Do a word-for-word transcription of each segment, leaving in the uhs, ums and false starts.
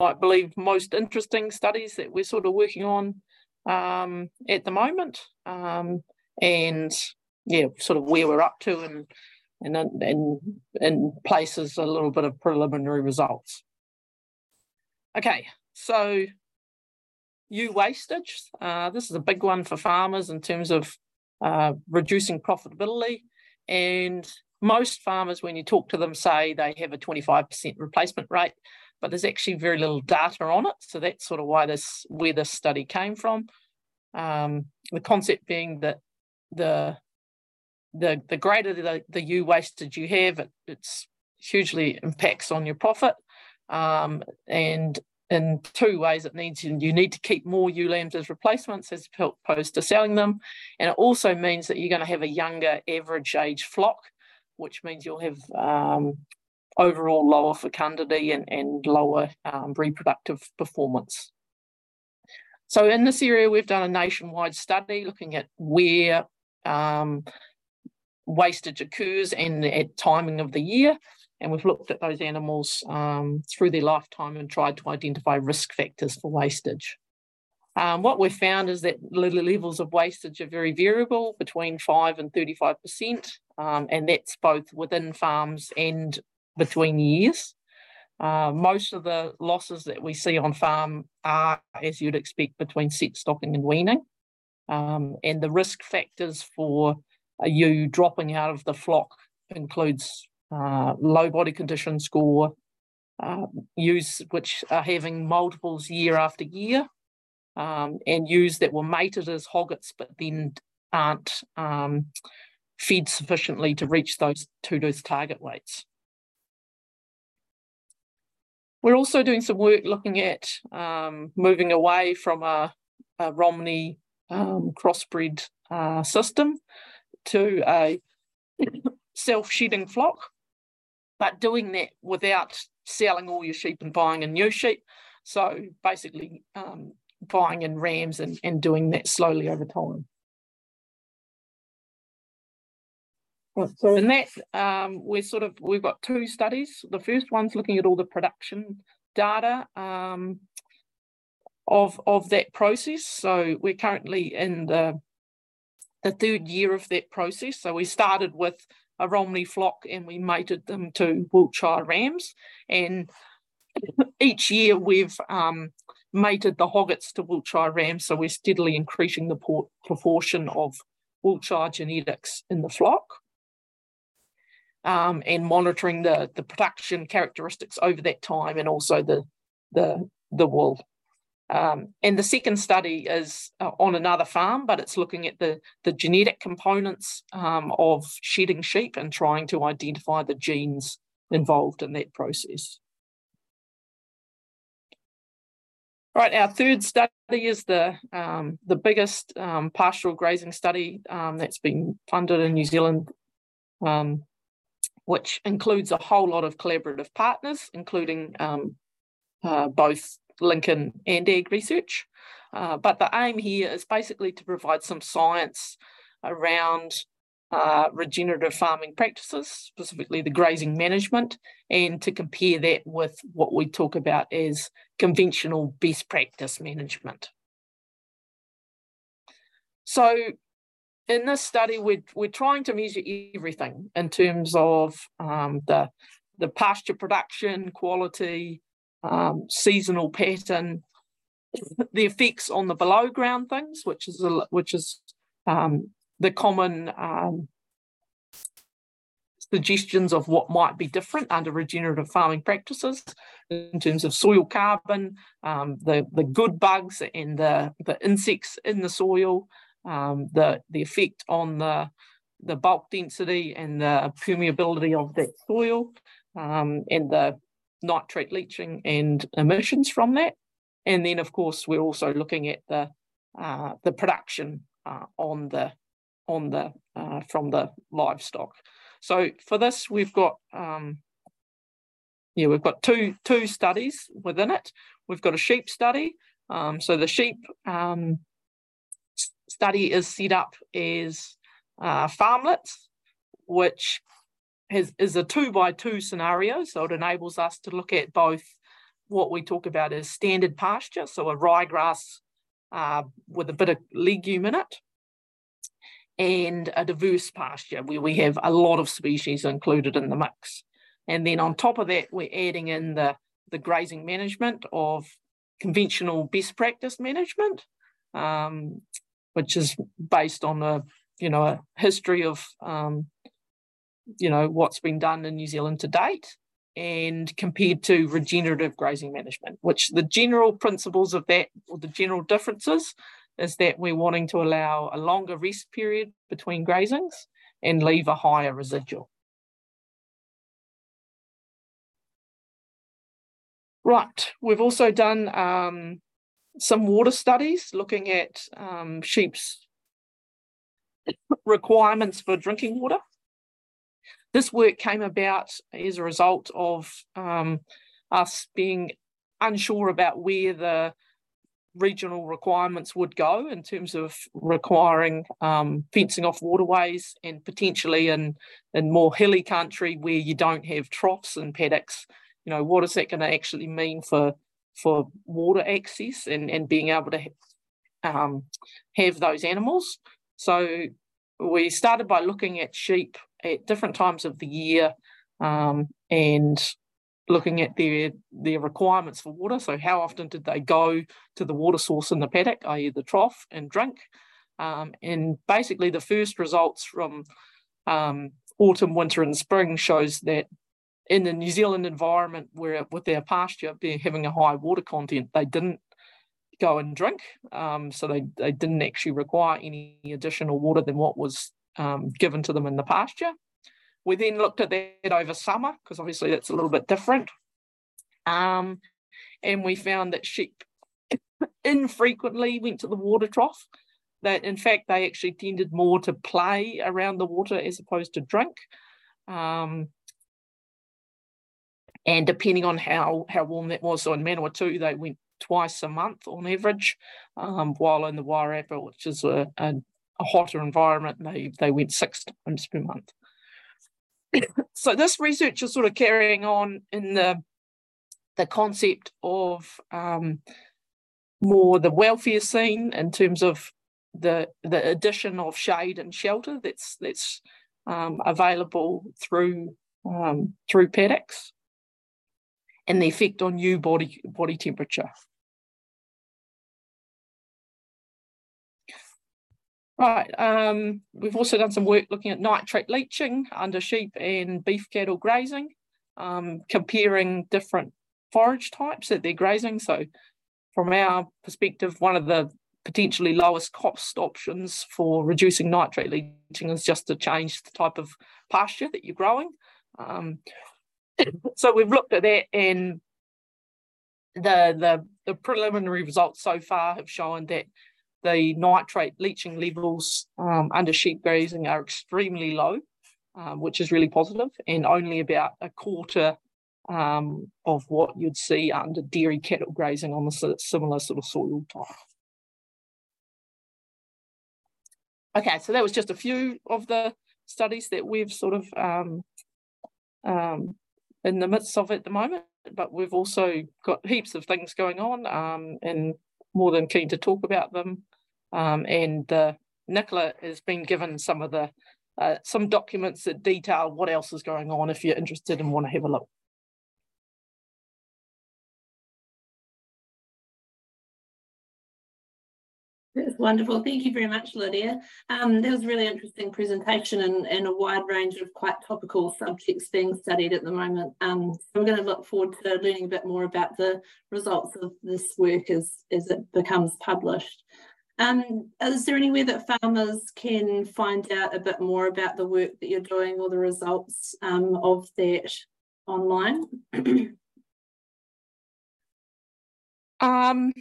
I believe, most interesting studies that we're sort of working on um, at the moment, um, and yeah, sort of where we're up to, and and and and places a little bit of preliminary results. Okay, so ewe wastage. Uh, this is a big one for farmers in terms of uh, reducing profitability, and most farmers, when you talk to them, say they have a twenty-five percent replacement rate. But there's actually very little data on it, so that's sort of why this where this study came from. Um, the concept being that the the the greater the, the ewe wastage you have, it it's hugely impacts on your profit. Um, and in two ways, it needs you need to keep more ewe lambs as replacements as opposed to selling them, and it also means that you're going to have a younger average age flock, which means you'll have um, overall lower fecundity and, and lower um, reproductive performance. So in this area, we've done a nationwide study looking at where um, wastage occurs and at timing of the year. And we've looked at those animals um, through their lifetime and tried to identify risk factors for wastage. Um, what we've found is that levels of wastage are very variable between five and thirty-five percent, um, and that's both within farms and between years. Uh, most of the losses that we see on farm are, as you'd expect, between set stocking and weaning. Um, and the risk factors for a ewe dropping out of the flock includes uh, low body condition score, uh, ewes which are having multiples year after year, um, and ewes that were mated as hoggets but then aren't um, fed sufficiently to reach those two-tooth target weights. We're also doing some work looking at um, moving away from a, a Romney um, crossbred uh, system to a self-shedding flock, but doing that without selling all your sheep and buying in new sheep. So basically um, buying in rams and, and doing that slowly over time. So in that, um, we're sort of, we've got two studies. The first one's looking at all the production data um, of, of that process. So we're currently in the, the third year of that process. So we started with a Romney flock and we mated them to Wiltshire rams. And each year we've um, mated the hoggets to Wiltshire rams. So we're steadily increasing the por- proportion of Wiltshire genetics in the flock. Um, and monitoring the, the production characteristics over that time and also the, the, the wool. Um, and the second study is uh, on another farm, but it's looking at the, the genetic components um, of shedding sheep and trying to identify the genes involved in that process. All right, our third study is the, um, the biggest um, pastoral grazing study um, that's been funded in New Zealand, um, which includes a whole lot of collaborative partners, including um, uh, both Lincoln and AgResearch. Uh, but the aim here is basically to provide some science around uh, regenerative farming practices, specifically the grazing management, and to compare that with what we talk about as conventional best practice management. So, in this study, we're, we're trying to measure everything in terms of um, the, the pasture production, quality, um, seasonal pattern, the effects on the below ground things, which is, a, which is um, the common um, suggestions of what might be different under regenerative farming practices in terms of soil carbon, um, the, the good bugs and the, the insects in the soil, Um, the, the effect on the, the bulk density and the permeability of that soil um, and the nitrate leaching and emissions from that. And then, of course, we're also looking at the uh, the production uh, on the on the uh, from the livestock. So for this, we've got um, yeah, we've got two two studies within it. We've got a sheep study. Um, so the sheep um, study is set up as uh, farmlets, which has, is a two by two scenario. So it enables us to look at both what we talk about is standard pasture, so a ryegrass uh, with a bit of legume in it, and a diverse pasture where we have a lot of species included in the mix. And then on top of that, we're adding in the, the grazing management of conventional best practice management, um, which is based on a, you know, a history of, um, you know, what's been done in New Zealand to date, and compared to regenerative grazing management, which the general principles of that, or the general differences, is that we're wanting to allow a longer rest period between grazings and leave a higher residual. Right, we've also done um, some water studies looking at um, sheep's requirements for drinking water. This work came about as a result of um, us being unsure about where the regional requirements would go in terms of requiring um, fencing off waterways, and potentially in, in more hilly country where you don't have troughs and paddocks, you know, what is that going to actually mean for, for water access and, and being able to ha um, have those animals. So we started by looking at sheep at different times of the year um, and looking at their, their requirements for water. So how often did they go to the water source in the paddock, that is the trough, and drink? Um, and basically the first results from um, autumn, winter and spring shows that in the New Zealand environment, where with their pasture being having a high water content, they didn't go and drink. Um, so they, they didn't actually require any additional water than what was Um, given to them in the pasture. We then looked at that over summer, because obviously that's a little bit different. Um, and we found that sheep infrequently went to the water trough, that in fact they actually tended more to play around the water as opposed to drink. Um, and depending on how, how warm that was, so in Manawatu they went twice a month on average, um, while in the Wairapa, which is a, a a hotter environment, they, they went six times per month. So this research is sort of carrying on in the, the concept of um, more the welfare scene in terms of the, the addition of shade and shelter that's, that's um, available through, um, through paddocks, and the effect on new body, body temperature. Right, um, we've also done some work looking at nitrate leaching under sheep and beef cattle grazing, um, comparing different forage types that they're grazing. So from our perspective, one of the potentially lowest cost options for reducing nitrate leaching is just to change the type of pasture that you're growing. Um, so we've looked at that, and the, the, the preliminary results so far have shown that the nitrate leaching levels um, under sheep grazing are extremely low, um, which is really positive, and only about a quarter um, of what you'd see under dairy cattle grazing on the similar sort of soil type. Okay, so that was just a few of the studies that we've sort of um, um, in the midst of at the moment, but we've also got heaps of things going on, um, and more than keen to talk about them. Um, and uh, Nicola has been given some of the, uh, some documents that detail what else is going on if you're interested and want to have a look. That's wonderful. Thank you very much, Lydia. Um, that was a really interesting presentation, and, and a wide range of quite topical subjects being studied at the moment. Um, so I'm going to look forward to learning a bit more about the results of this work as, as it becomes published. Um, is there anywhere that farmers can find out a bit more about the work that you're doing or the results um, of that online? um.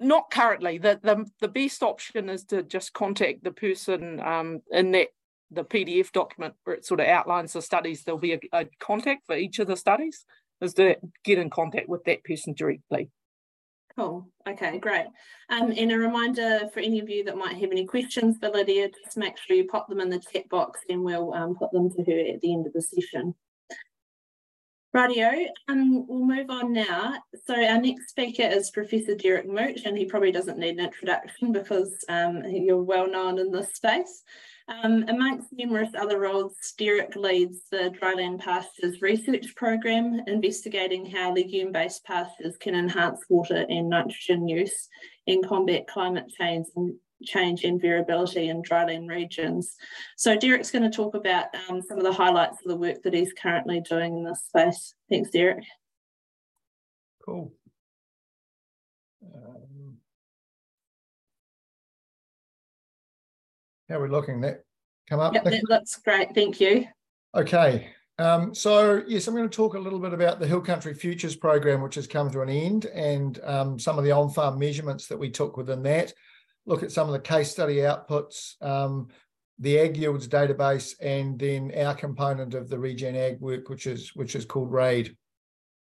Not currently. The, the the best option is to just contact the person um, in that the P D F document where it sort of outlines the studies. There'll be a, a contact for each of the studies, is to get in contact with that person directly. Cool. Okay, great. Um, and a reminder for any of you that might have any questions for Lydia, just make sure you pop them in the chat box, and we'll um, put them to her at the end of the session. Rightio, um, we'll move on now. So our next speaker is Professor Derrick Moot, and he probably doesn't need an introduction because um, you're well known in this space. Um, amongst numerous other roles, Derrick leads the Dryland Pastures Research Program, investigating how legume-based pastures can enhance water and nitrogen use and combat climate change and change and variability in dryland regions. So Derrick's going to talk about um, some of the highlights of the work that he's currently doing in this space. Thanks, Derrick. Cool. Um, how are we looking? That come up? Yep, that looks great. Thank you. Okay. Um, so yes, I'm going to talk a little bit about the Hill Country Futures program, which has come to an end, and um, some of the on-farm measurements that we took within that. Look at some of the case study outputs, um, the Ag Yields database, and then our component of the Regen Ag work, which is which is called RAID.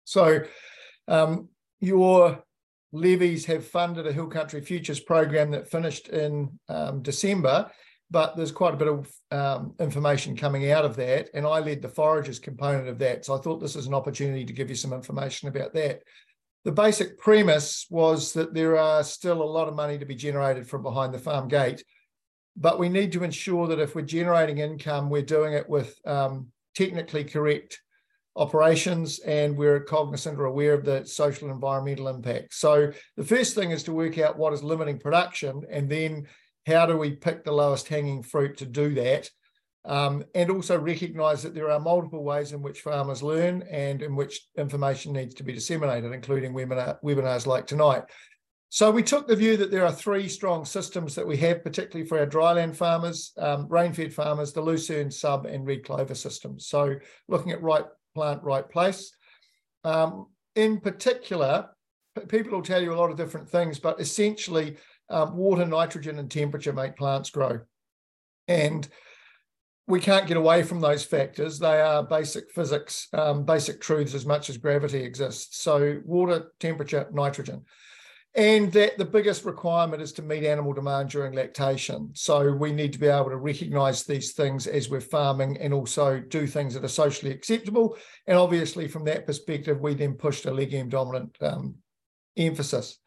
So um, your levies have funded a Hill Country Futures program that finished in um, December, but there's quite a bit of um, information coming out of that, and I led the forages component of that. So I thought this is an opportunity to give you some information about that. The basic premise was that there are still a lot of money to be generated from behind the farm gate, but we need to ensure that if we're generating income, we're doing it with um, technically correct operations, and we're cognizant or aware of the social and environmental impact. So the first thing is to work out what is limiting production, and then how do we pick the lowest hanging fruit to do that, um, and also recognise that there are multiple ways in which farmers learn and in which information needs to be disseminated, including webinar, webinars like tonight. So we took the view that there are three strong systems that we have, particularly for our dryland farmers, um, rain-fed farmers, the lucerne, sub and red clover systems. So looking at right plant, right place. Um, in particular, people will tell you a lot of different things, but essentially um, water, nitrogen and temperature make plants grow. And we can't get away from those factors. They are basic physics, um, basic truths as much as gravity exists. So water, temperature, nitrogen. And that the biggest requirement is to meet animal demand during lactation. So we need to be able to recognise these things as we're farming and also do things that are socially acceptable. And obviously from that perspective, we then pushed a legume dominant um, emphasis.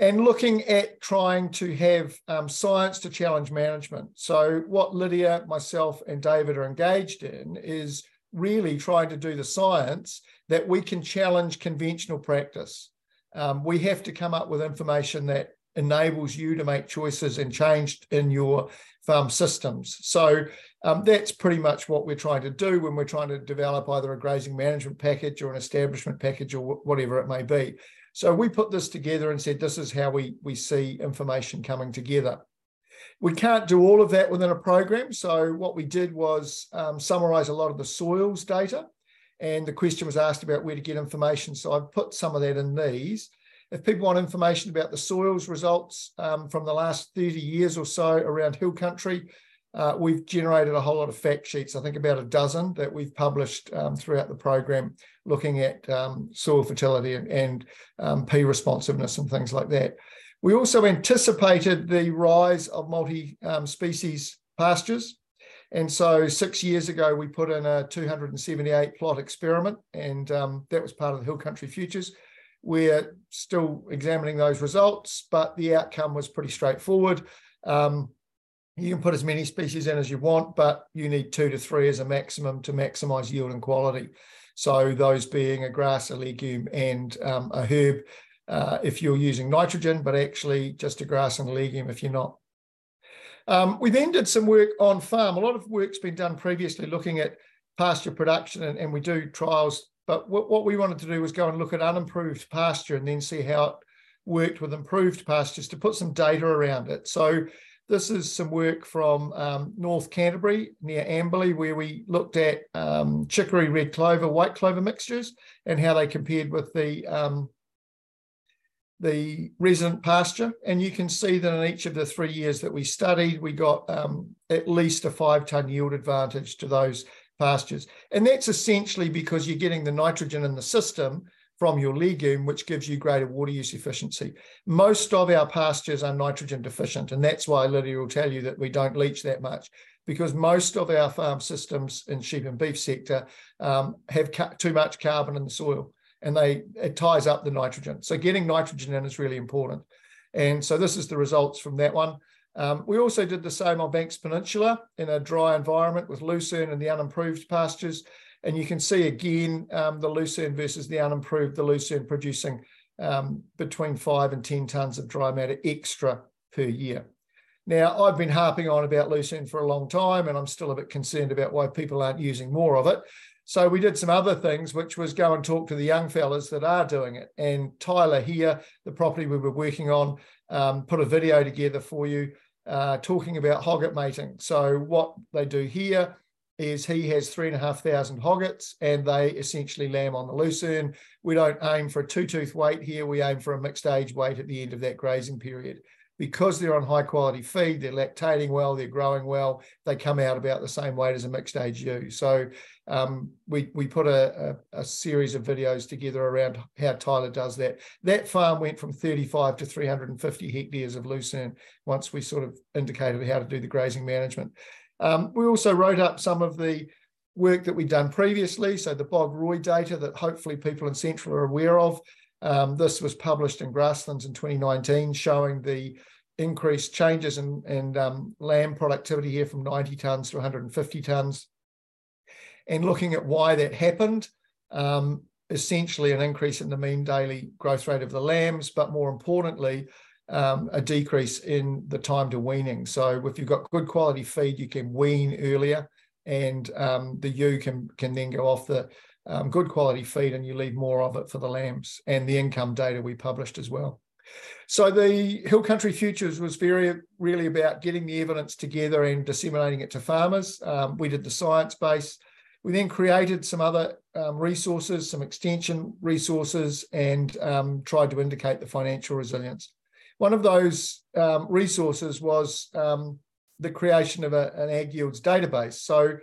And looking at trying to have um, science to challenge management. So what Lydia, myself and David are engaged in is really trying to do the science that we can challenge conventional practice. Um, we have to come up with information that enables you to make choices and change in your farm systems. So um, that's pretty much what we're trying to do when we're trying to develop either a grazing management package or an establishment package or whatever it may be. So we put this together and said, this is how we, we see information coming together. We can't do all of that within a program. So what we did was um, summarize a lot of the soils data. And the question was asked about where to get information. So I've put some of that in these. If people want information about the soils results um, from the last thirty years or so around Hill Country, uh, we've generated a whole lot of fact sheets, I think about a dozen that we've published um, throughout the program, looking at um, soil fertility and, and um, pea responsiveness and things like that. We also anticipated the rise of multi-species um, pastures. And so six years ago, we put in a two hundred seventy-eight plot experiment, and um, that was part of the Hill Country Futures. We're still examining those results, but the outcome was pretty straightforward. Um, you can put as many species in as you want, but you need two to three as a maximum to maximise yield and quality. So those being a grass, a legume and um, a herb uh, if you're using nitrogen, but actually just a grass and a legume if you're not. Um, we then did some work on farm. A lot of work's been done previously looking at pasture production, and, and we do trials. But what, what we wanted to do was go and look at unimproved pasture and then see how it worked with improved pastures to put some data around it. So this is some work from um, North Canterbury near Amberley, where we looked at um, chicory, red clover, white clover mixtures and how they compared with the, um, the resident pasture. And you can see that in each of the three years that we studied, we got um, at least a five-tonne yield advantage to those pastures. And that's essentially because you're getting the nitrogen in the system from your legume, which gives you greater water use efficiency. Most of our pastures are nitrogen deficient, and that's why Lydia will tell you that we don't leach that much. because most of our farm systems in sheep and beef sector um, have too much carbon in the soil, and they it ties up the nitrogen. So getting nitrogen in is really important. And so this is the results from that one. Um, we also did the same on Banks Peninsula in a dry environment with lucerne and the unimproved pastures. And you can see again um, the lucerne versus the unimproved, the lucerne producing um, between five and ten tonnes of dry matter extra per year. Now, I've been harping on about lucerne for a long time, and I'm still a bit concerned about why people aren't using more of it. So we did some other things, which was go and talk to the young fellas that are doing it. And Tyler here, the property we were working on, um, put a video together for you uh, talking about hogget mating. So what they do here is he has three and a half thousand hoggets, and they essentially lamb on the lucerne. We don't aim for a two-tooth weight here. We aim for a mixed age weight at the end of that grazing period. Because they're on high-quality feed, they're lactating well, they're growing well, they come out about the same weight as a mixed-age ewe. So um, we, we put a, a, a series of videos together around how Tyler does that. That farm went from thirty-five to three hundred fifty hectares of lucerne once we sort of indicated how to do the grazing management. Um, we also wrote up some of the work that we'd done previously, so the Bog Roy data that hopefully people in Central are aware of. Um, this was published in Grasslands in twenty nineteen, showing the increased changes in, in um, lamb productivity here from ninety tonnes to one hundred fifty tonnes, and looking at why that happened, um, essentially an increase in the mean daily growth rate of the lambs, but more importantly, um, a decrease in the time to weaning. So if you've got good quality feed, you can wean earlier, and um, the ewe can, can then go off the Um, good quality feed, and you leave more of it for the lambs, and the income data we published as well. So the Hill Country Futures was very really about getting the evidence together and disseminating it to farmers. Um, we did the science base. We then created some other um, resources, some extension resources, and um, tried to indicate the financial resilience. One of those um, resources was um, the creation of a, an ag yields database. So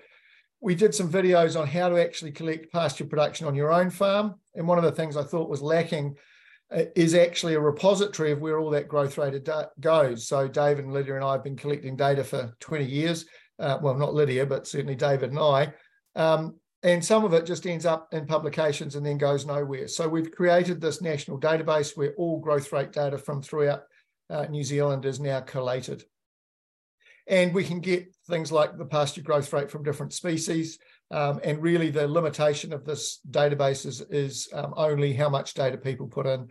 we did some videos on how to actually collect pasture production on your own farm. And one of the things I thought was lacking uh, is actually a repository of where all that growth rate goes. So David and Lydia and I have been collecting data for twenty years. Uh, well, not Lydia, but certainly David and I. Um, and some of it just ends up in publications and then goes nowhere. So we've created this national database where all growth rate data from throughout uh, New Zealand is now collated. And we can get things like the pasture growth rate from different species. Um, and really the limitation of this database is, is um, only how much data people put in.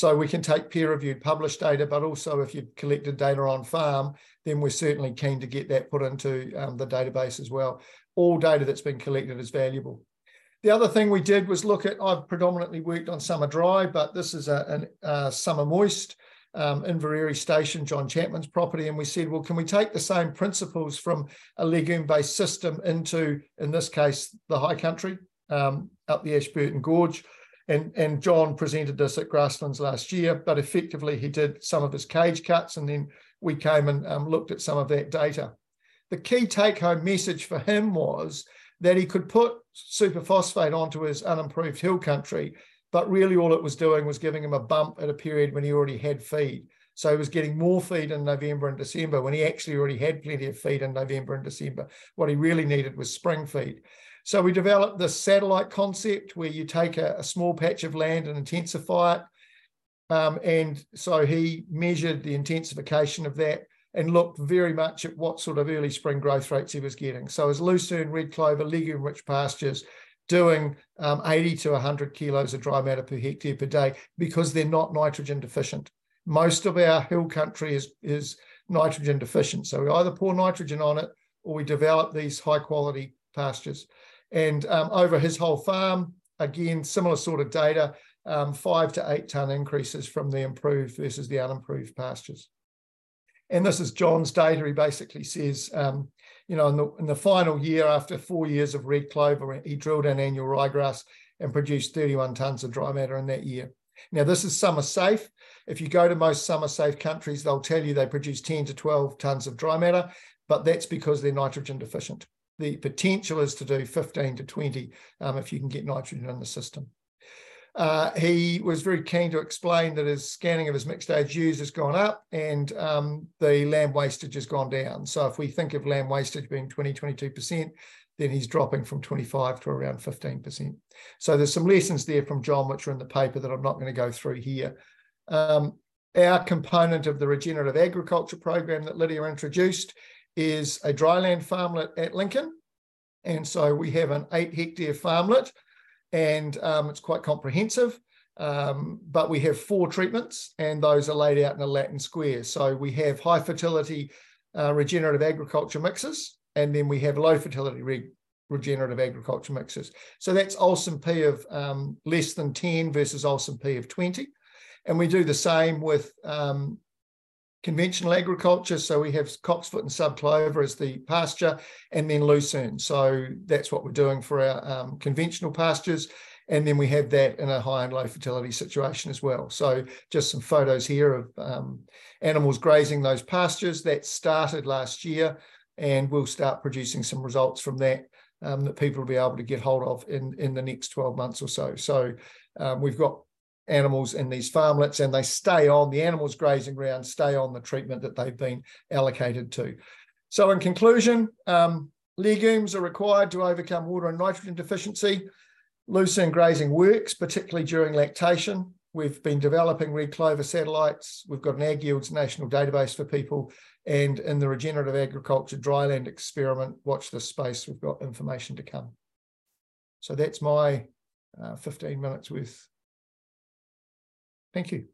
So we can take peer-reviewed published data, but also if you've collected data on farm, then we're certainly keen to get that put into um, the database as well. All data that's been collected is valuable. The other thing we did was look at, I've predominantly worked on summer dry, but this is a, a, a summer moist. Um, Inverary Station, John Chapman's property, and we said, well, can we take the same principles from a legume-based system into, in this case, the high country, um, up the Ashburton Gorge? And, and John presented this at Grasslands last year, but effectively he did some of his cage cuts, and then we came and um, looked at some of that data. The key take-home message for him was that he could put superphosphate onto his unimproved hill country, but really all it was doing was giving him a bump at a period when he already had feed. So he was getting more feed in November and December when he actually already had plenty of feed in November and December. What he really needed was spring feed. So we developed this satellite concept where you take a, a small patch of land and intensify it. Um, and so he measured the intensification of that and looked very much at what sort of early spring growth rates he was getting. So his lucerne, red clover, legume-rich pastures, doing um, eighty to one hundred kilos of dry matter per hectare per day, because they're not nitrogen deficient. Most of our hill country is, is nitrogen deficient. So we either pour nitrogen on it or we develop these high quality pastures. And um, over his whole farm, again, similar sort of data, um, five to eight tonne increases from the improved versus the unimproved pastures. And this is John's data. He basically says, um, you know, in the, in the final year, after four years of red clover, he drilled in annual ryegrass and produced thirty-one tonnes of dry matter in that year. Now, this is summer safe. If you go to most summer safe countries, they'll tell you they produce ten to twelve tonnes of dry matter, but that's because they're nitrogen deficient. The potential is to do fifteen to twenty um, if you can get nitrogen in the system. Uh, he was very keen to explain that his scanning of his mixed age ewes has gone up and um, the lamb wastage has gone down. So if we think of lamb wastage being twenty, twenty-two percent, then he's dropping from twenty-five to around fifteen percent. So there's some lessons there from John, which are in the paper that I'm not going to go through here. Um, our component of the regenerative agriculture program that Lydia introduced is a dryland farmlet at Lincoln. And so we have an eight hectare farmlet, and um, it's quite comprehensive, um, but we have four treatments and those are laid out in a Latin square. So we have high fertility uh, regenerative agriculture mixes, and then we have low fertility re regenerative agriculture mixes. So that's Olsen P of um, less than ten versus Olsen P of twenty. And we do the same with um, conventional agriculture. So we have cocksfoot and subclover as the pasture, and then lucerne. So that's what we're doing for our um, conventional pastures. And then we have that in a high and low fertility situation as well. So just some photos here of um, animals grazing those pastures. That started last year, and we'll start producing some results from that um, that people will be able to get hold of in, in the next twelve months or so. So um, we've got animals in these farmlets, and they stay on, the animals grazing ground stay on the treatment that they've been allocated to. So in conclusion, um, legumes are required to overcome water and nitrogen deficiency. Lucerne grazing works, particularly during lactation. We've been developing red clover satellites. We've got an Ag Yields national database for people. And in the regenerative agriculture dryland experiment, watch this space, we've got information to come. So that's my uh, fifteen minutes worth. Thank you.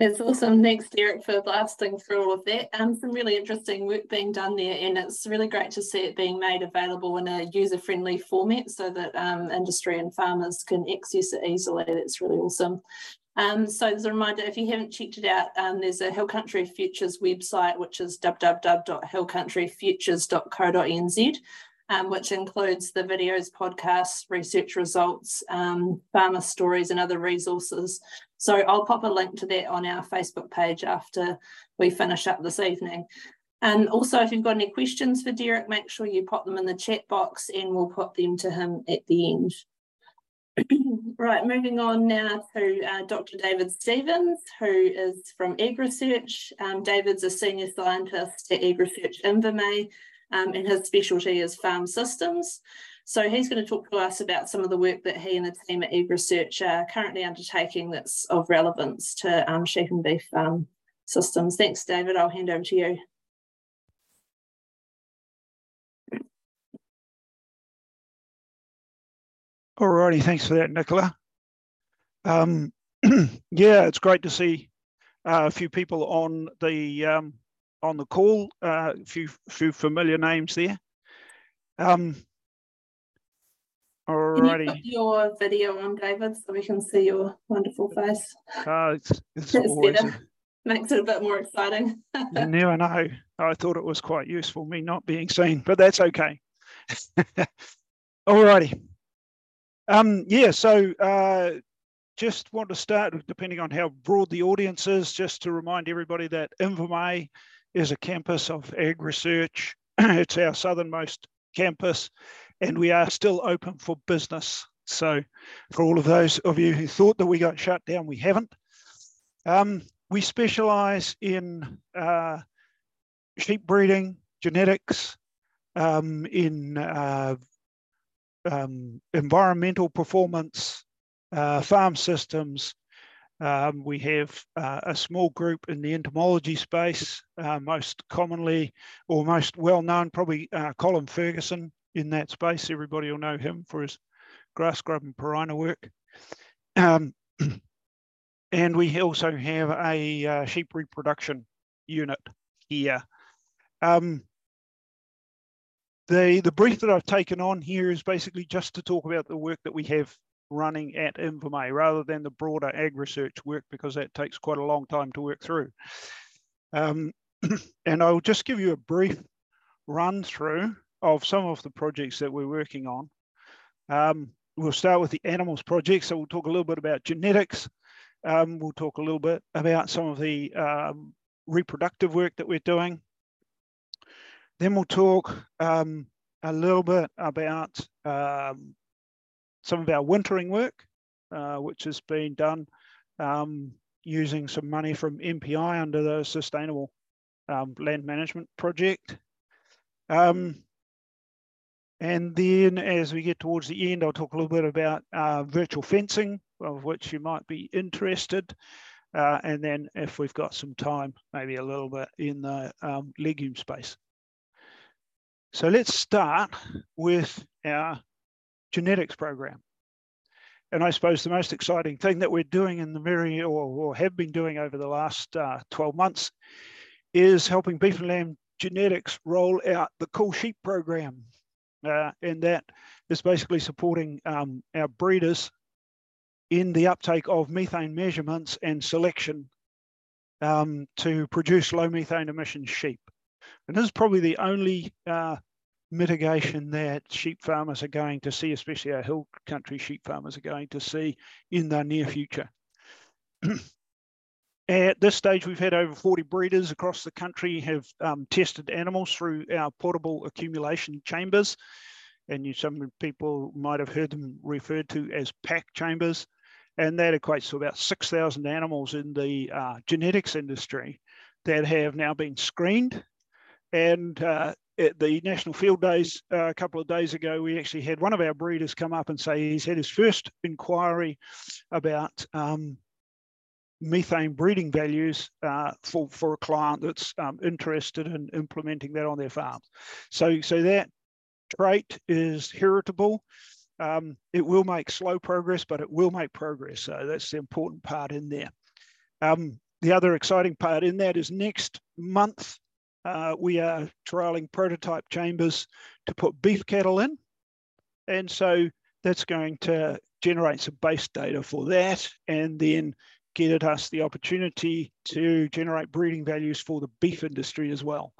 That's awesome. Thanks, Derek, for blasting through all of that. Um, some really interesting work being done there, and it's really great to see it being made available in a user-friendly format so that um, industry and farmers can access it easily. That's really awesome. Um, so as a reminder, if you haven't checked it out, um, there's a Hill Country Futures website, which is w w w dot hill country futures dot co dot n z. Um, which includes the videos, podcasts, research results, um, farmer stories and other resources. So I'll pop a link to that on our Facebook page after we finish up this evening. And also, if you've got any questions for Derek, make sure you pop them in the chat box and we'll pop them to him at the end. Right, moving on now to uh, Doctor David Stevens, who is from AgResearch. Um, David's a senior scientist at AgResearch Invermay. Um, and his specialty is farm systems. So he's going to talk to us about some of the work that he and the team at AgResearch are currently undertaking that's of relevance to um, sheep and beef farm systems. Thanks, David. I'll hand over to you. All righty. Thanks for that, Nicola. Um, yeah, it's great to see uh, a few people on the um, on the call, a uh, few, few familiar names there. Um, alrighty. Can you put your video on, David, so we can see your wonderful face? Uh, it's it's always a, makes it a bit more exciting. You never know. I thought it was quite useful, me not being seen, but that's okay. Alrighty. Um, yeah, so uh, just want to start, depending on how broad the audience is, just to remind everybody that Invermay is a campus of AgResearch. It's our southernmost campus, and we are still open for business. So for all of those of you who thought that we got shut down, we haven't. Um, we specialize in uh, sheep breeding, genetics, um, in uh, um, environmental performance, uh, farm systems. Um, we have uh, a small group in the entomology space, uh, most commonly or most well-known, probably uh, Colin Ferguson in that space. Everybody will know him for his grass grub and piranha work. Um, and we also have a uh, sheep reproduction unit here. Um, the, the brief that I've taken on here is basically just to talk about the work that we have running at Invermay rather than the broader AgResearch work, because that takes quite a long time to work through. Um, and I'll just give you a brief run through of some of the projects that we're working on. Um, we'll start with the animals project. So we'll talk a little bit about genetics. Um, we'll talk a little bit about some of the um, reproductive work that we're doing. Then we'll talk um, a little bit about um, some of our wintering work, uh, which has been done um, using some money from M P I under the Sustainable um, Land Management Project. Um, and then as we get towards the end, I'll talk a little bit about uh, virtual fencing, of which you might be interested. Uh, and then if we've got some time, maybe a little bit in the um, legume space. So let's start with our genetics program. And I suppose the most exciting thing that we're doing in the Mary, or, or have been doing over the last uh, twelve months, is helping Beef and Lamb Genetics roll out the Cool Sheep program. Uh, and that is basically supporting um, our breeders in the uptake of methane measurements and selection um, to produce low methane emission sheep. And this is probably the only uh, mitigation that sheep farmers are going to see, especially our hill country sheep farmers are going to see in the near future. At this stage, we've had over forty breeders across the country have um, tested animals through our portable accumulation chambers. And you, some people might have heard them referred to as pack chambers. And that equates to about six thousand animals in the uh, genetics industry that have now been screened. And uh, at the National Field Days uh, a couple of days ago, we actually had one of our breeders come up and say he's had his first inquiry about um, methane breeding values uh, for, for a client that's um, interested in implementing that on their farm. So, so that trait is heritable. Um, it will make slow progress, but it will make progress. So that's the important part in there. Um, the other exciting part in that is next month, Uh, we are trialing prototype chambers to put beef cattle in. And so that's going to generate some base data for that and then get us the opportunity to generate breeding values for the beef industry as well.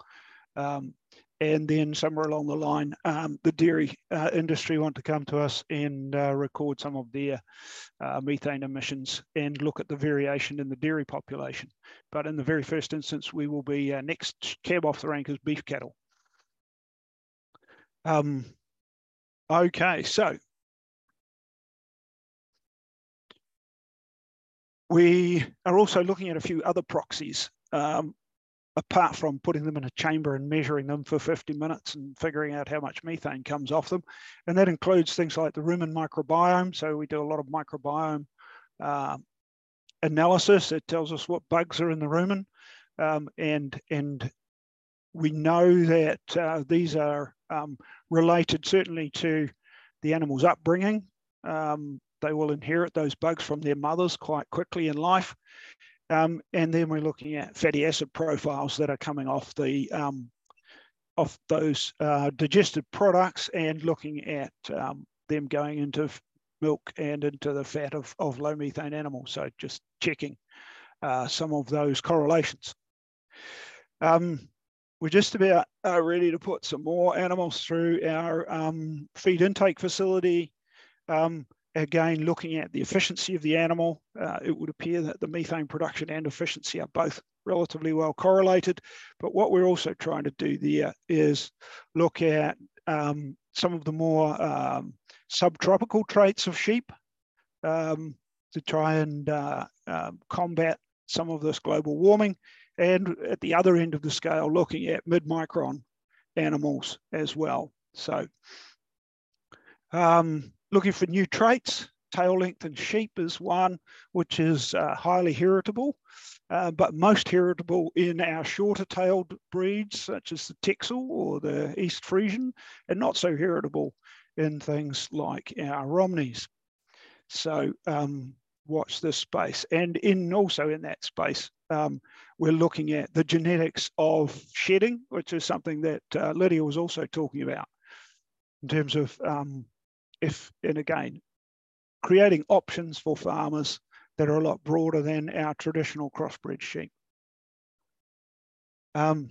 Um, and then somewhere along the line, um, the dairy uh, industry want to come to us and uh, record some of their uh, methane emissions and look at the variation in the dairy population. But in the very first instance, we will be uh, next cab off the rank as beef cattle. Um, okay, so we are also looking at a few other proxies. Um, apart from putting them in a chamber and measuring them for fifty minutes and figuring out how much methane comes off them. And that includes things like the rumen microbiome. So we do a lot of microbiome uh, analysis. It tells us what bugs are in the rumen. Um, and, and we know that uh, these are um, related certainly to the animal's upbringing. Um, they will inherit those bugs from their mothers quite quickly in life. Um, and then we're looking at fatty acid profiles that are coming off the um, off those uh, digested products and looking at um, them going into milk and into the fat of, of low methane animals. So just checking uh, some of those correlations. Um, we're just about uh, ready to put some more animals through our um, feed intake facility. Um, Again, looking at the efficiency of the animal, uh, it would appear that the methane production and efficiency are both relatively well correlated. But what we're also trying to do there is look at um, some of the more um, subtropical traits of sheep um, to try and uh, um, combat some of this global warming. And at the other end of the scale, looking at mid-micron animals as well. So, um, looking for new traits, tail length in sheep is one, which is uh, highly heritable, uh, but most heritable in our shorter tailed breeds, such as the Texel or the East Frisian, and not so heritable in things like our Romneys. So um, watch this space. And in also in that space, um, we're looking at the genetics of shedding, which is something that uh, Lydia was also talking about in terms of um, If, and again, creating options for farmers that are a lot broader than our traditional crossbred sheep. Um,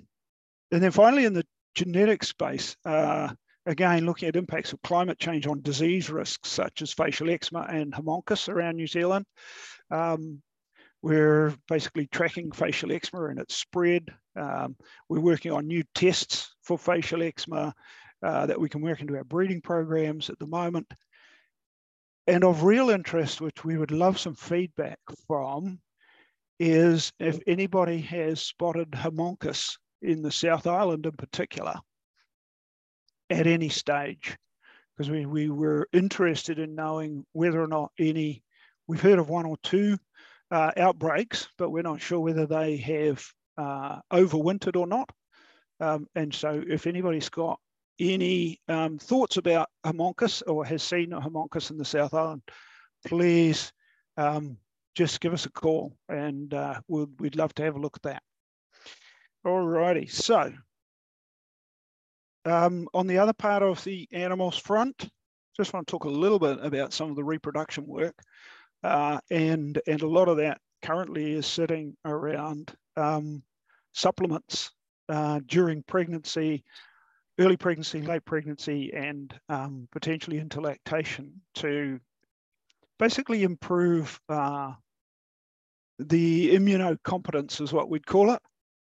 and then finally, in the genetic space, uh, again, looking at impacts of climate change on disease risks, such as facial eczema and homuncus around New Zealand. Um, we're basically tracking facial eczema and its spread. Um, we're working on new tests for facial eczema Uh, that we can work into our breeding programs at the moment. And of real interest, which we would love some feedback from, is if anybody has spotted homuncus in the South Island in particular at any stage, because we, we were interested in knowing whether or not any, we've heard of one or two uh, outbreaks, but we're not sure whether they have uh, overwintered or not. Um, and so if anybody's got any um, thoughts about homuncus or has seen a homuncus in the South Island, please um, just give us a call and uh, we'll, we'd love to have a look at that. Alrighty, so um, on the other part of the animals front, just want to talk a little bit about some of the reproduction work uh, and, and a lot of that currently is sitting around um, supplements uh, during pregnancy, early pregnancy, late pregnancy, and um, potentially into lactation to basically improve uh, the immunocompetence is what we'd call it,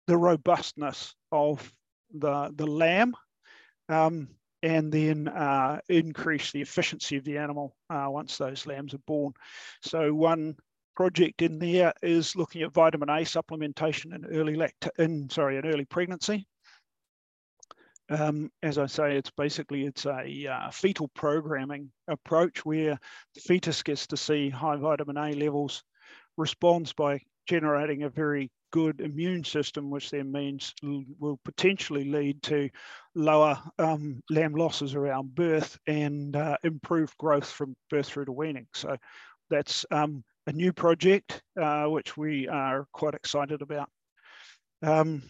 the robustness of the, the lamb, um, and then uh, increase the efficiency of the animal uh, once those lambs are born. So one project in there is looking at vitamin A supplementation in early, lact in, sorry, in early pregnancy. Um, as I say, it's basically, it's a uh, fetal programming approach where the fetus gets to see high vitamin A levels, responds by generating a very good immune system, which then means will potentially lead to lower um, lamb losses around birth and uh, improved growth from birth through to weaning. So that's um, a new project, uh, which we are quite excited about. Um,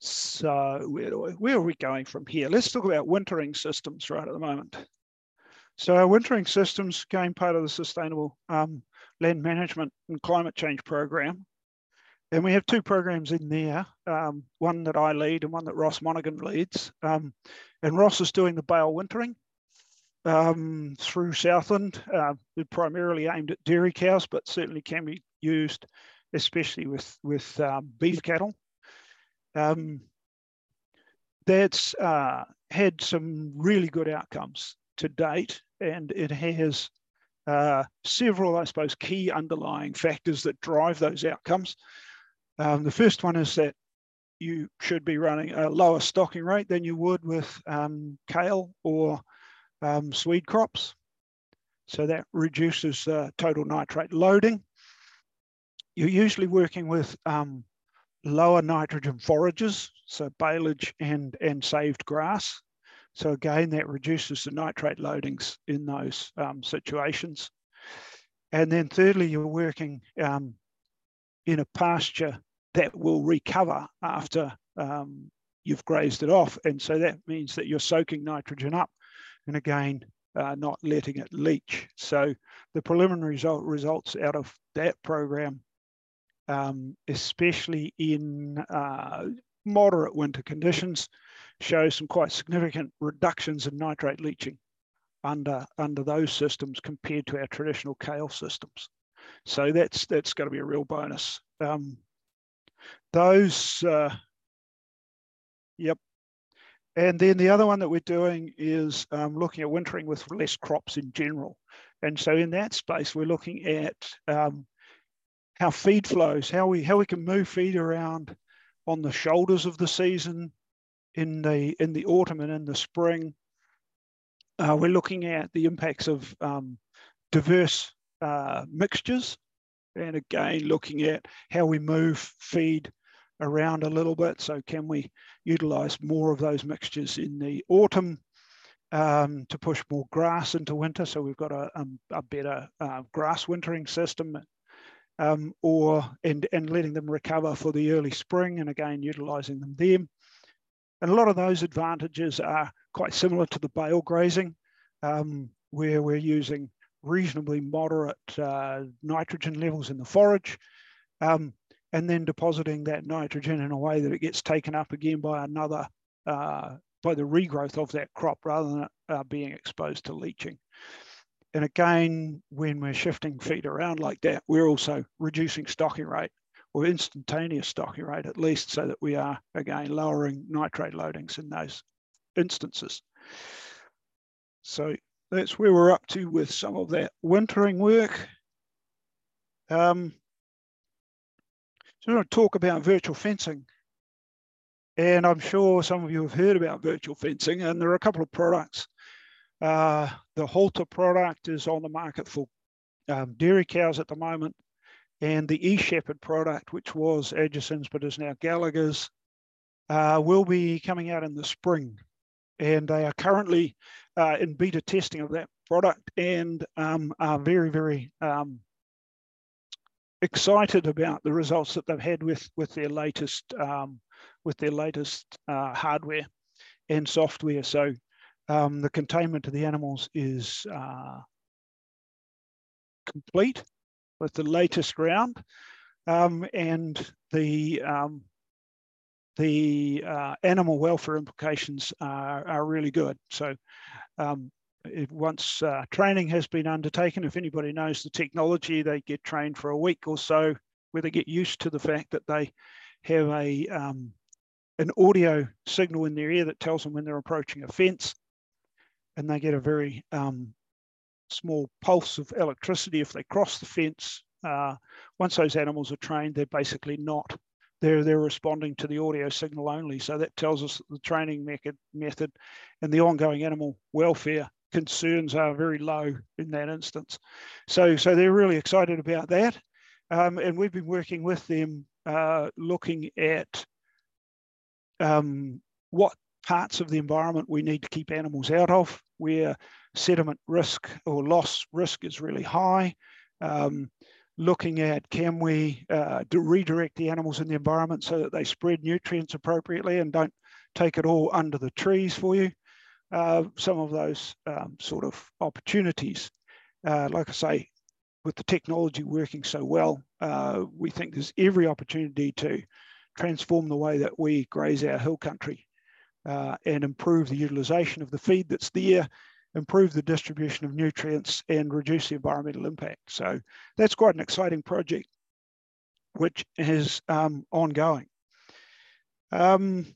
So where, do I, where are we going from here? Let's talk about wintering systems right at the moment. So our wintering systems became part of the Sustainable um, Land Management and Climate Change Program. And we have two programs in there, um, one that I lead and one that Ross Monaghan leads. Um, and Ross is doing the bale wintering um, through Southland. Uh, they're primarily aimed at dairy cows, but certainly can be used, especially with, with um, beef cattle. Um, that's uh, had some really good outcomes to date, and it has uh, several, I suppose, key underlying factors that drive those outcomes. Um, the first one is that you should be running a lower stocking rate than you would with um, kale or um, swede crops. So that reduces uh, total nitrate loading. You're usually working with um, lower nitrogen forages, so baleage and, and saved grass. So again, that reduces the nitrate loadings in those um, situations. And then thirdly, you're working um, in a pasture that will recover after um, you've grazed it off. And so that means that you're soaking nitrogen up and again, uh, not letting it leach. So the preliminary result results out of that program, Um, especially in uh, moderate winter conditions, shows some quite significant reductions in nitrate leaching under, under those systems compared to our traditional kale systems. So that's, that's going to be a real bonus. Um, those, uh, yep. And then the other one that we're doing is um, looking at wintering with less crops in general. And so in that space, we're looking at um, how feed flows, how we how we can move feed around on the shoulders of the season, in the in the autumn and in the spring. Uh, we're looking at the impacts of um, diverse uh, mixtures, and again looking at how we move feed around a little bit. So can we utilize more of those mixtures in the autumn um, to push more grass into winter? So we've got a, a better uh, grass wintering system. Um, or and, and letting them recover for the early spring and again utilising them then. And a lot of those advantages are quite similar to the bale grazing um, where we're using reasonably moderate uh, nitrogen levels in the forage um, and then depositing that nitrogen in a way that it gets taken up again by another, uh, by the regrowth of that crop rather than uh, being exposed to leaching. And again, when we're shifting feed around like that, we're also reducing stocking rate or instantaneous stocking rate at least so that we are, again, lowering nitrate loadings in those instances. So that's where we're up to with some of that wintering work. Um, so we're going to talk about virtual fencing. And I'm sure some of you have heard about virtual fencing, and there are a couple of products. Uh, the halter product is on the market for um, dairy cows at the moment, and the eShepherd product, which was Adjacent's but is now Gallagher's, uh, will be coming out in the spring. And they are currently uh, in beta testing of that product, and um, are very, very um, excited about the results that they've had with, with their latest um, with their latest uh, hardware and software. So um, the containment of the animals is uh, complete with the latest round, um, and the um, the uh, animal welfare implications are, are really good. So um, it, once uh, training has been undertaken, if anybody knows the technology, they get trained for a week or so, where they get used to the fact that they have a um, an audio signal in their ear that tells them when they're approaching a fence, and they get a very um, small pulse of electricity if they cross the fence. Uh, once those animals are trained, they're basically not, they're, they're responding to the audio signal only. So that tells us that the training method, method and the ongoing animal welfare concerns are very low in that instance. So, so they're really excited about that. Um, and we've been working with them Uh, looking at um, what parts of the environment we need to keep animals out of, where sediment risk or loss risk is really high. Um, looking at, can we uh, do redirect the animals in the environment so that they spread nutrients appropriately and don't take it all under the trees for you? Uh, some of those um, sort of opportunities, uh, like I say, with the technology working so well, uh, we think there's every opportunity to transform the way that we graze our hill country uh, and improve the utilization of the feed that's there, improve the distribution of nutrients, and reduce the environmental impact. So that's quite an exciting project, which is um, ongoing. Um,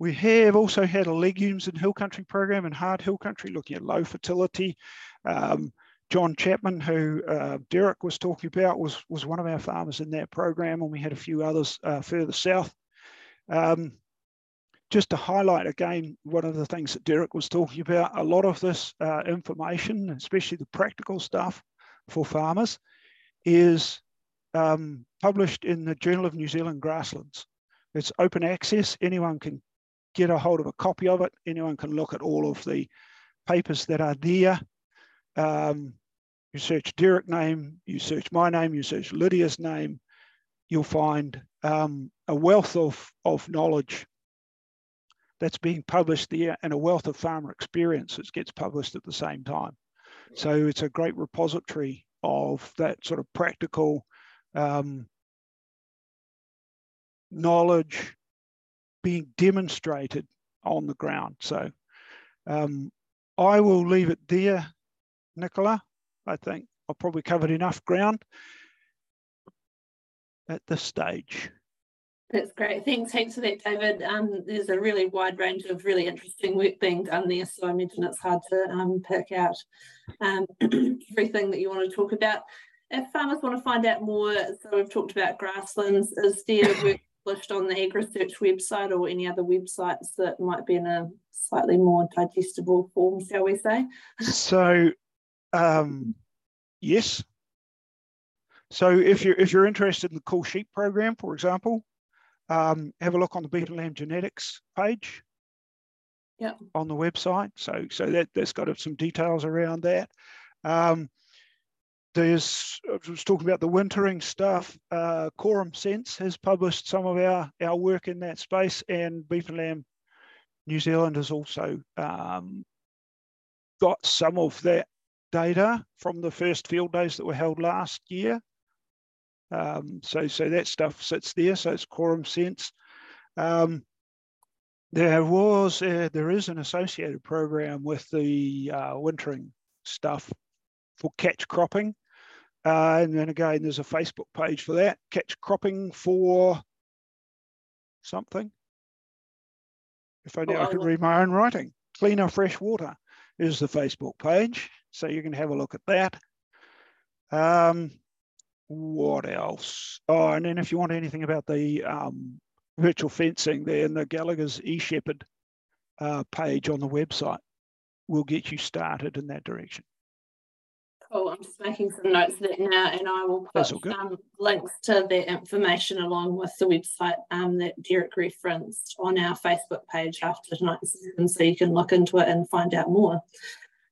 We have also had a legumes and hill country program and hard hill country, looking at low fertility. Um, John Chapman, who uh, Derek was talking about, was, was one of our farmers in that program, and we had a few others uh, further south. Um, just to highlight again, one of the things that Derek was talking about, a lot of this uh, information, especially the practical stuff for farmers, is um, published in the Journal of New Zealand Grasslands. It's open access, anyone can get a hold of a copy of it, anyone can look at all of the papers that are there. Um, you search Derek's name, you search my name, you search Lydia's name, you'll find um, a wealth of, of knowledge that's being published there, and a wealth of farmer experience that gets published at the same time. So it's a great repository of that sort of practical um, knowledge being demonstrated on the ground. So um, I will leave it there, Nicola. I think I've probably covered enough ground at this stage. That's great. Thanks heaps for that, David. Um, there's a really wide range of really interesting work being done there, so I imagine it's hard to um, pick out um, everything that you want to talk about. If farmers want to find out more, so we've talked about grasslands, is there work published on the AgResearch website or any other websites that might be in a slightly more digestible form, shall we say? So, um, yes. So if you're, if you're interested in the Cool Sheep program, for example, um, have a look on the Beef and Lamb Genetics page, yep, on the website. So, so that, that's got some details around that. Um, There's, I was talking about the wintering stuff. Uh, Quorum Sense has published some of our, our work in that space, and Beef and Lamb New Zealand has also um, got some of that data from the first field days that were held last year. Um, so, so that stuff sits there, so it's Quorum Sense. Um, there was, a, there is an associated program with the uh, wintering stuff for catch cropping. Uh, and then again, there's a Facebook page for that, catch cropping for something. If only oh, I could read my own writing, cleaner fresh water. is the Facebook page. So you can have a look at that. Um, what else? Oh, and then if you want anything about the um, virtual fencing, then the Gallagher's eShepherd uh, page on the website will get you started in that direction. Cool, I'm just making some notes of that now, and I will put um, links to that information along with the website um, that Derek referenced on our Facebook page after tonight's session, so you can look into it and find out more.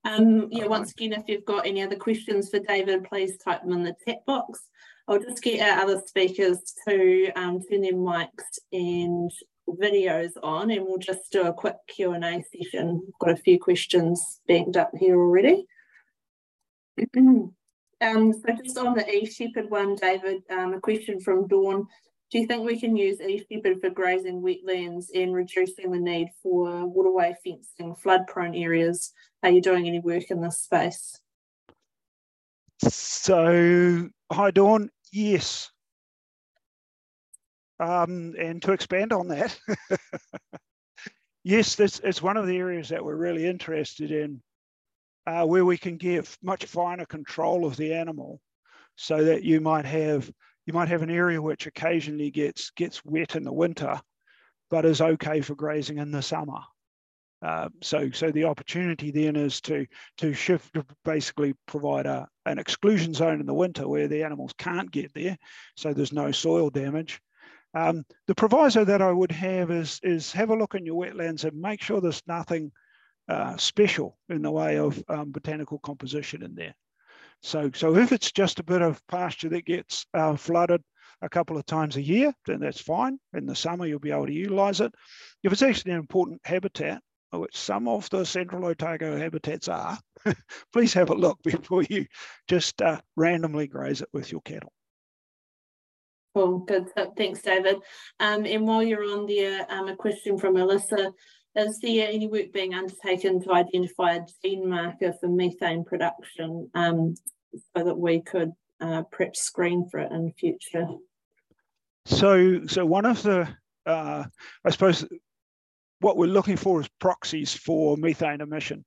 Um, yeah, once again, if you've got any other questions for David, please type them in the chat box. I'll just get our other speakers to um, turn their mics and videos on, and we'll just do a quick Q and A session. We've got a few questions banked up here already. um, so just on the eShepherd one, David, um, a question from Dawn. Do you think we can use eShepherd for grazing wetlands and reducing the need for waterway fencing, flood-prone areas? Are you doing any work in this space? So, hi Dawn, yes. Um, and to expand on that, yes, this is one of the areas that we're really interested in, uh, where we can give much finer control of the animal, so that you might have you might have an area which occasionally gets gets wet in the winter, but is okay for grazing in the summer. Uh, so, so the opportunity then is to to shift, to basically provide a an exclusion zone in the winter where the animals can't get there, so there's no soil damage. Um, the proviso that I would have is, is have a look in your wetlands and make sure there's nothing uh, special in the way of um, botanical composition in there. So, so if it's just a bit of pasture that gets uh, flooded a couple of times a year, then that's fine. In the summer, you'll be able to utilize it. If it's actually an important habitat, which some of the Central Otago habitats are, please have a look before you just uh, randomly graze it with your cattle. Cool, good tip. Thanks, David. Um, and while you're on there, um, a question from Alyssa. Is there any work being undertaken to identify a gene marker for methane production um, so that we could uh, perhaps screen for it in future? So, so one of the, uh, I suppose, what we're looking for is proxies for methane emission.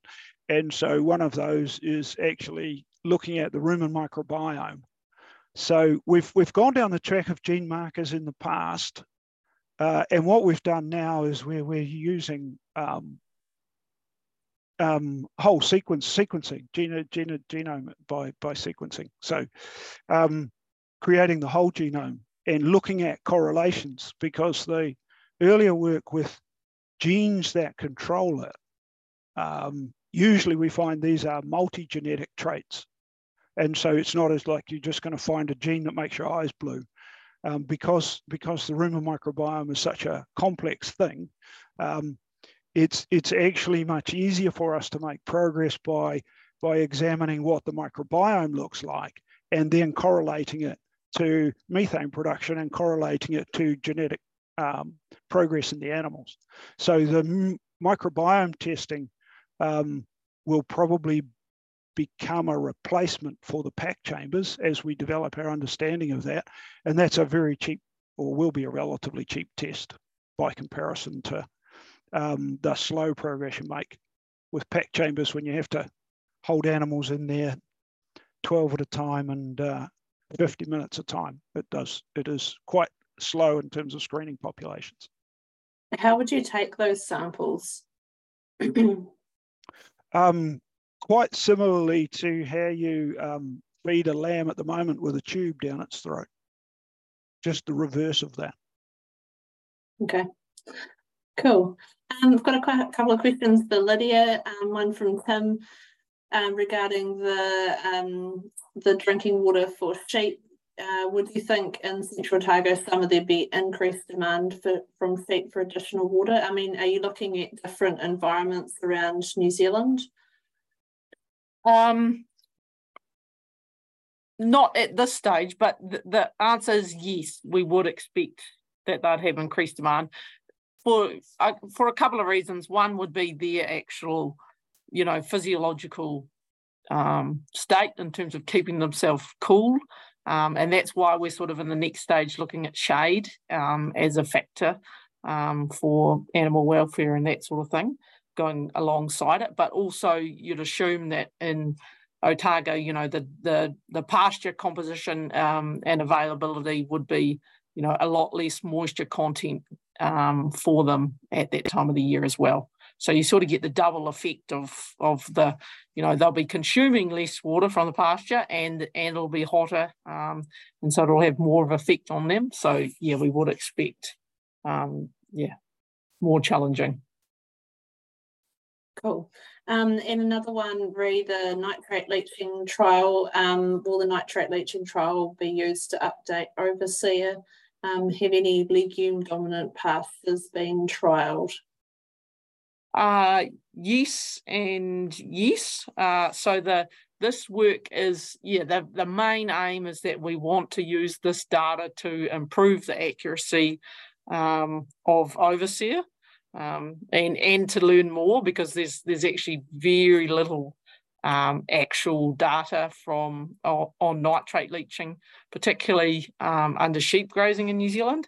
And so one of those is actually looking at the rumen microbiome. So we've, we've gone down the track of gene markers in the past. Uh, and what we've done now is we're, we're using um, um, whole sequence sequencing, geno, geno, genome by, by sequencing. So um, creating the whole genome and looking at correlations, because the earlier work with genes that control it, um, usually we find these are multi-genetic traits. And so it's not as like you're just going to find a gene that makes your eyes blue. Um, because, because the rumen microbiome is such a complex thing, um, it's, it's actually much easier for us to make progress by, by examining what the microbiome looks like and then correlating it to methane production and correlating it to genetic um, progress in the animals. So the microbiome testing um, will probably become a replacement for the pack chambers as we develop our understanding of that. And that's a very cheap, or will be a relatively cheap test by comparison to um, the slow progress you make with pack chambers when you have to hold animals in there twelve at a time and uh, fifty minutes a time. It does, it is quite slow in terms of screening populations. How would you take those samples? um, Quite similarly to how you um, feed a lamb at the moment with a tube down its throat. Just the reverse of that. Okay, cool. Um, I've got a couple of questions for Lydia, um, one from Tim um, regarding the, um, the drinking water for sheep. Uh, would you think in Central Otago some of there be increased demand for, from sheep for additional water? I mean, are you looking at different environments around New Zealand? Um, not at this stage, but th the answer is yes, we would expect that they'd have increased demand for, uh, for a couple of reasons. One would be their actual, you know, physiological um, state in terms of keeping themselves cool. Um, and that's why we're sort of in the next stage looking at shade um, as a factor um, for animal welfare and that sort of thing. going alongside it, but also you'd assume that in Otago, you know, the the the pasture composition um, and availability would be, you know, a lot less moisture content um, for them at that time of the year as well. So you sort of get the double effect of of the, you know, they'll be consuming less water from the pasture, and and it'll be hotter, um, and so it'll have more of an effect on them. So yeah, we would expect, um, yeah, more challenging. Cool. Um, and another one, Ree, the nitrate leaching trial. Um, will the nitrate leaching trial be used to update Overseer? Um, have any legume dominant pastures been trialled? Uh, yes and yes. Uh, so the this work is, yeah, the, the main aim is that we want to use this data to improve the accuracy um, of Overseer. Um, and and to learn more, because there's there's actually very little um, actual data from on, on nitrate leaching, particularly um, under sheep grazing in New Zealand.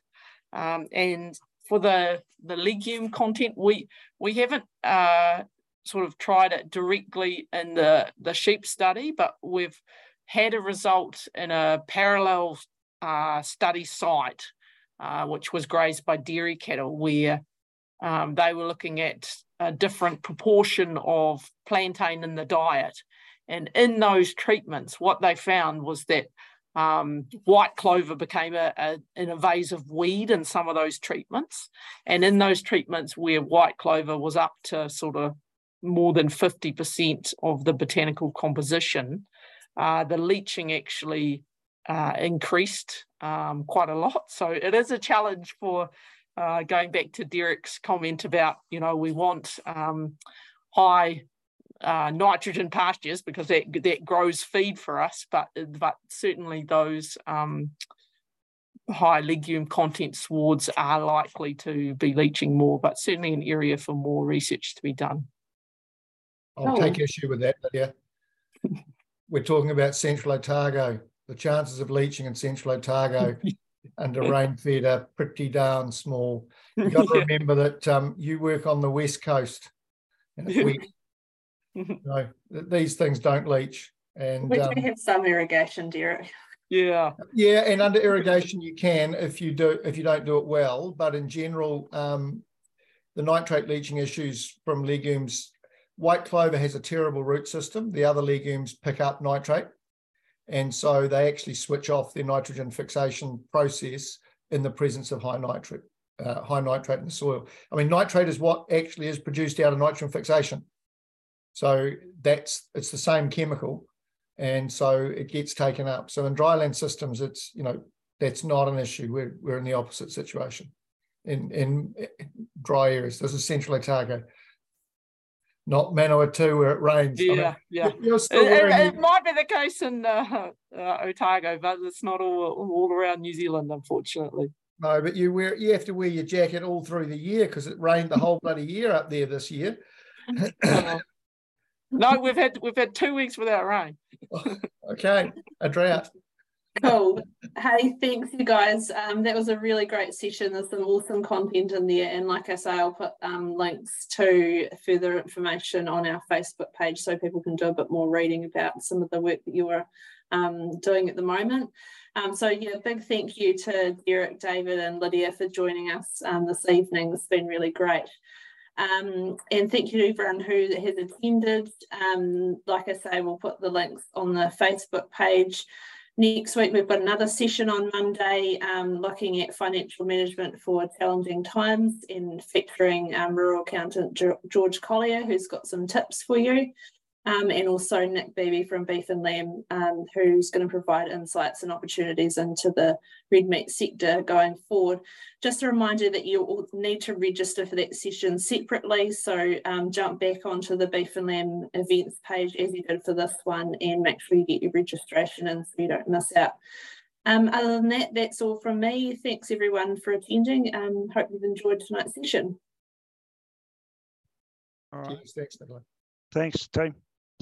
Um, and for the the legume content, we we haven't uh, sort of tried it directly in the the sheep study, but we've had a result in a parallel uh, study site, uh, which was grazed by dairy cattle, where Um, they were looking at a different proportion of plantain in the diet. And in those treatments, what they found was that um, white clover became a, a, an invasive weed in some of those treatments. And in those treatments where white clover was up to sort of more than fifty percent of the botanical composition, uh, the leaching actually uh, increased um, quite a lot. So it is a challenge for... Uh, going back to Derek's comment about, you know, we want um, high uh, nitrogen pastures because that that grows feed for us, but but certainly those um, high legume content swards are likely to be leaching more, but certainly an area for more research to be done. I'll oh. take issue with that, Lydia. We're talking about Central Otago. The chances of leaching in Central Otago under rain fed are pretty darn small. You've got to yeah. remember that um, you work on the west coast, and it's wet. You know, these things don't leach. And we do um, have some irrigation, Derek. Yeah, yeah, and under irrigation you can if you do if you don't do it well. But in general, um, the nitrate leaching issues from legumes. White clover has a terrible root system. The other legumes pick up nitrate. And so they actually switch off their nitrogen fixation process in the presence of high nitrate, uh, high nitrate in the soil. I mean, nitrate is what actually is produced out of nitrogen fixation. So that's it's the same chemical, and so it gets taken up. So in dryland systems, it's you know that's not an issue. We're we're in the opposite situation, in in dry areas. This is Central Otago. Not Manawatu where it rains. Yeah, yeah. It, it, it might be the case in uh, uh, Otago, but it's not all all around New Zealand, unfortunately. No, but you wear you have to wear your jacket all through the year because it rained the whole bloody year up there this year. No, we've had we've had two weeks without rain. Okay, a drought. Cool. Hey, thanks you guys. Um, that was a really great session. There's some awesome content in there, and like I say, I'll put um, links to further information on our Facebook page so people can do a bit more reading about some of the work that you are um, doing at the moment. Um, so yeah, big thank you to Derek, David and Lydia for joining us um, this evening. It's been really great. Um, and thank you to everyone who has attended. Um, like I say, we'll put the links on the Facebook page. Next week, we've got another session on Monday um, looking at financial management for challenging times and featuring um, rural accountant George Collier, who's got some tips for you, um, and also Nick Beebe from Beef and Lamb, um, who's going to provide insights and opportunities into the red meat sector going forward. Just a reminder that you all need to register for that session separately, so um, jump back onto the Beef and Lamb events page as you did for this one and make sure you get your registration in so you don't miss out. Um, other than that, that's all from me. Thanks everyone for attending. Um, hope you've enjoyed tonight's session. All right. Thanks, Nicola. Thanks, team.